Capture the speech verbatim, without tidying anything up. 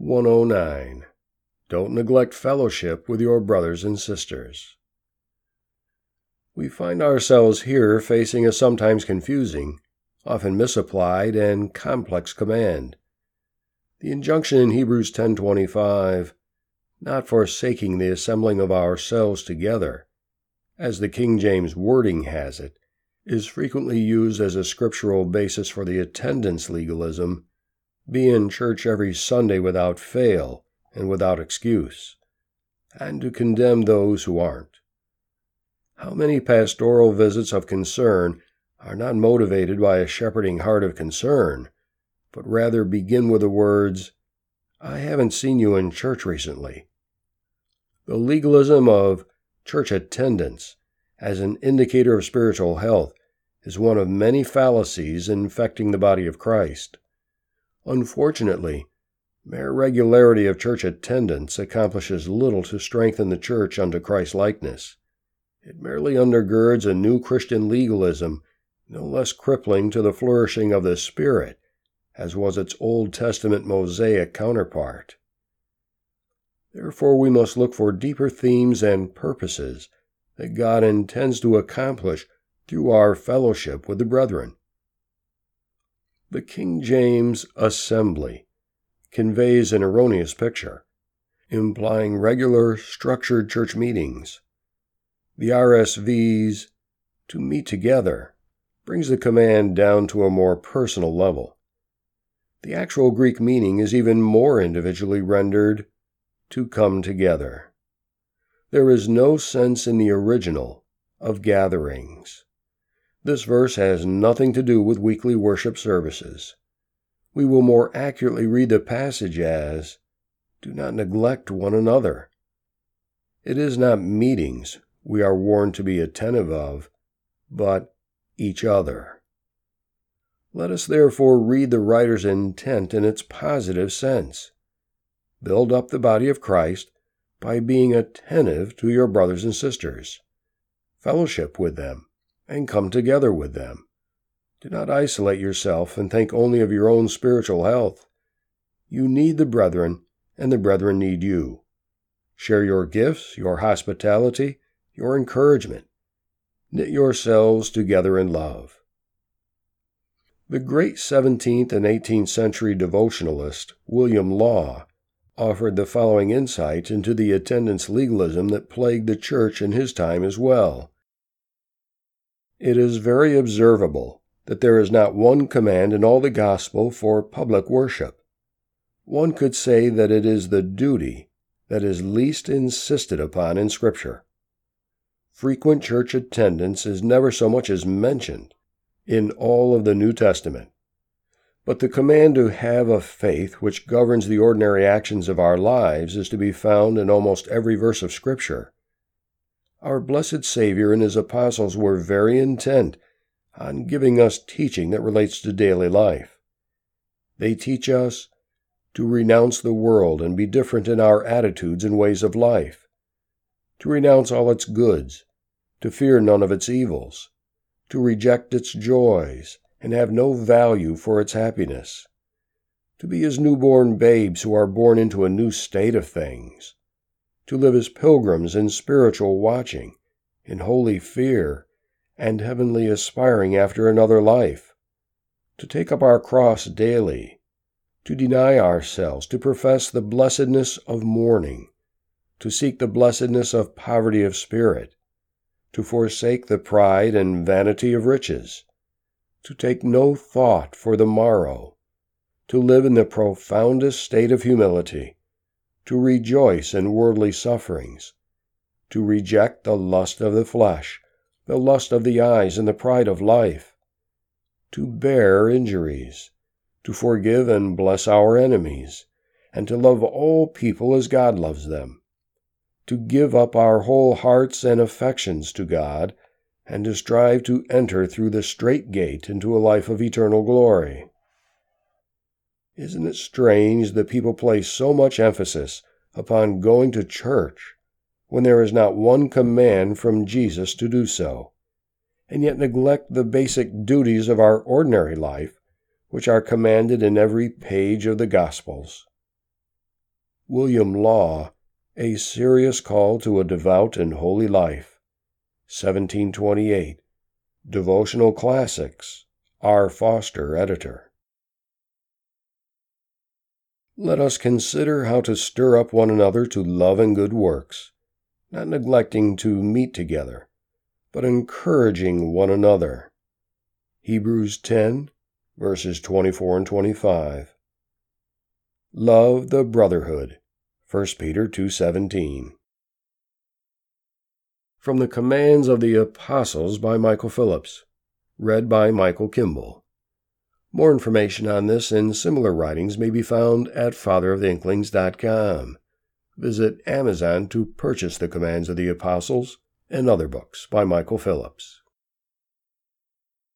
one oh nine. Don't neglect fellowship with your brothers and sisters. We find ourselves here facing a sometimes confusing, often misapplied, and complex command. The injunction in Hebrews ten twenty-five, not forsaking the assembling of ourselves together, as the King James wording has it, is frequently used as a scriptural basis for the attendance legalism, be in church every Sunday without fail and without excuse, and to condemn those who aren't. How many pastoral visits of concern are not motivated by a shepherding heart of concern, but rather begin with the words, "I haven't seen you in church recently." The legalism of church attendance as an indicator of spiritual health is one of many fallacies infecting the body of Christ. Unfortunately, mere regularity of church attendance accomplishes little to strengthen the church unto Christ-likeness. It merely undergirds a new Christian legalism, no less crippling to the flourishing of the Spirit, as was its Old Testament Mosaic counterpart. Therefore, we must look for deeper themes and purposes that God intends to accomplish through our fellowship with the brethren. The King James assembly conveys an erroneous picture, implying regular, structured church meetings. The R S V's, to meet together, brings the command down to a more personal level. The actual Greek meaning is even more individually rendered, to come together. There is no sense in the original of gatherings. This verse has nothing to do with weekly worship services. We will more accurately read the passage as, "Do not neglect one another." It is not meetings we are warned to be attentive of, but each other. Let us therefore read the writer's intent in its positive sense. Build up the body of Christ by being attentive to your brothers and sisters. Fellowship with them and come together with them. Do not isolate yourself and think only of your own spiritual health. You need the brethren, and the brethren need you. Share your gifts, your hospitality, your encouragement. Knit yourselves together in love. The great seventeenth and eighteenth century devotionalist William Law offered the following insight into the attendance legalism that plagued the church in his time as well. It is very observable that there is not one command in all the gospel for public worship. One could say that it is the duty that is least insisted upon in Scripture. Frequent church attendance is never so much as mentioned in all of the New Testament. But the command to have a faith which governs the ordinary actions of our lives is to be found in almost every verse of Scripture. Our blessed Savior and His apostles were very intent on giving us teaching that relates to daily life. They teach us to renounce the world and be different in our attitudes and ways of life, to renounce all its goods, to fear none of its evils, to reject its joys and have no value for its happiness, to be as newborn babes who are born into a new state of things, to live as pilgrims in spiritual watching, in holy fear, and heavenly aspiring after another life, to take up our cross daily, to deny ourselves, to profess the blessedness of mourning, to seek the blessedness of poverty of spirit, to forsake the pride and vanity of riches, to take no thought for the morrow, to live in the profoundest state of humility, to rejoice in worldly sufferings, to reject the lust of the flesh, the lust of the eyes and the pride of life, to bear injuries, to forgive and bless our enemies, and to love all people as God loves them, to give up our whole hearts and affections to God, and to strive to enter through the strait gate into a life of eternal glory. Isn't it strange that people place so much emphasis upon going to church when there is not one command from Jesus to do so, and yet neglect the basic duties of our ordinary life, which are commanded in every page of the Gospels? William Law, A Serious Call to a Devout and Holy Life, seventeen twenty-eight, Devotional Classics, R. Foster, Editor. Let us consider how to stir up one another to love and good works, not neglecting to meet together, but encouraging one another. Hebrews ten, verses twenty-four and twenty-five. Love the brotherhood. First Peter two seventeen. From the Commands of the Apostles by Michael Phillips. Read by Michael Kimball. More information on this and similar writings may be found at father of the inklings dot com. Visit Amazon to purchase the Commands of the Apostles and other books by Michael Phillips.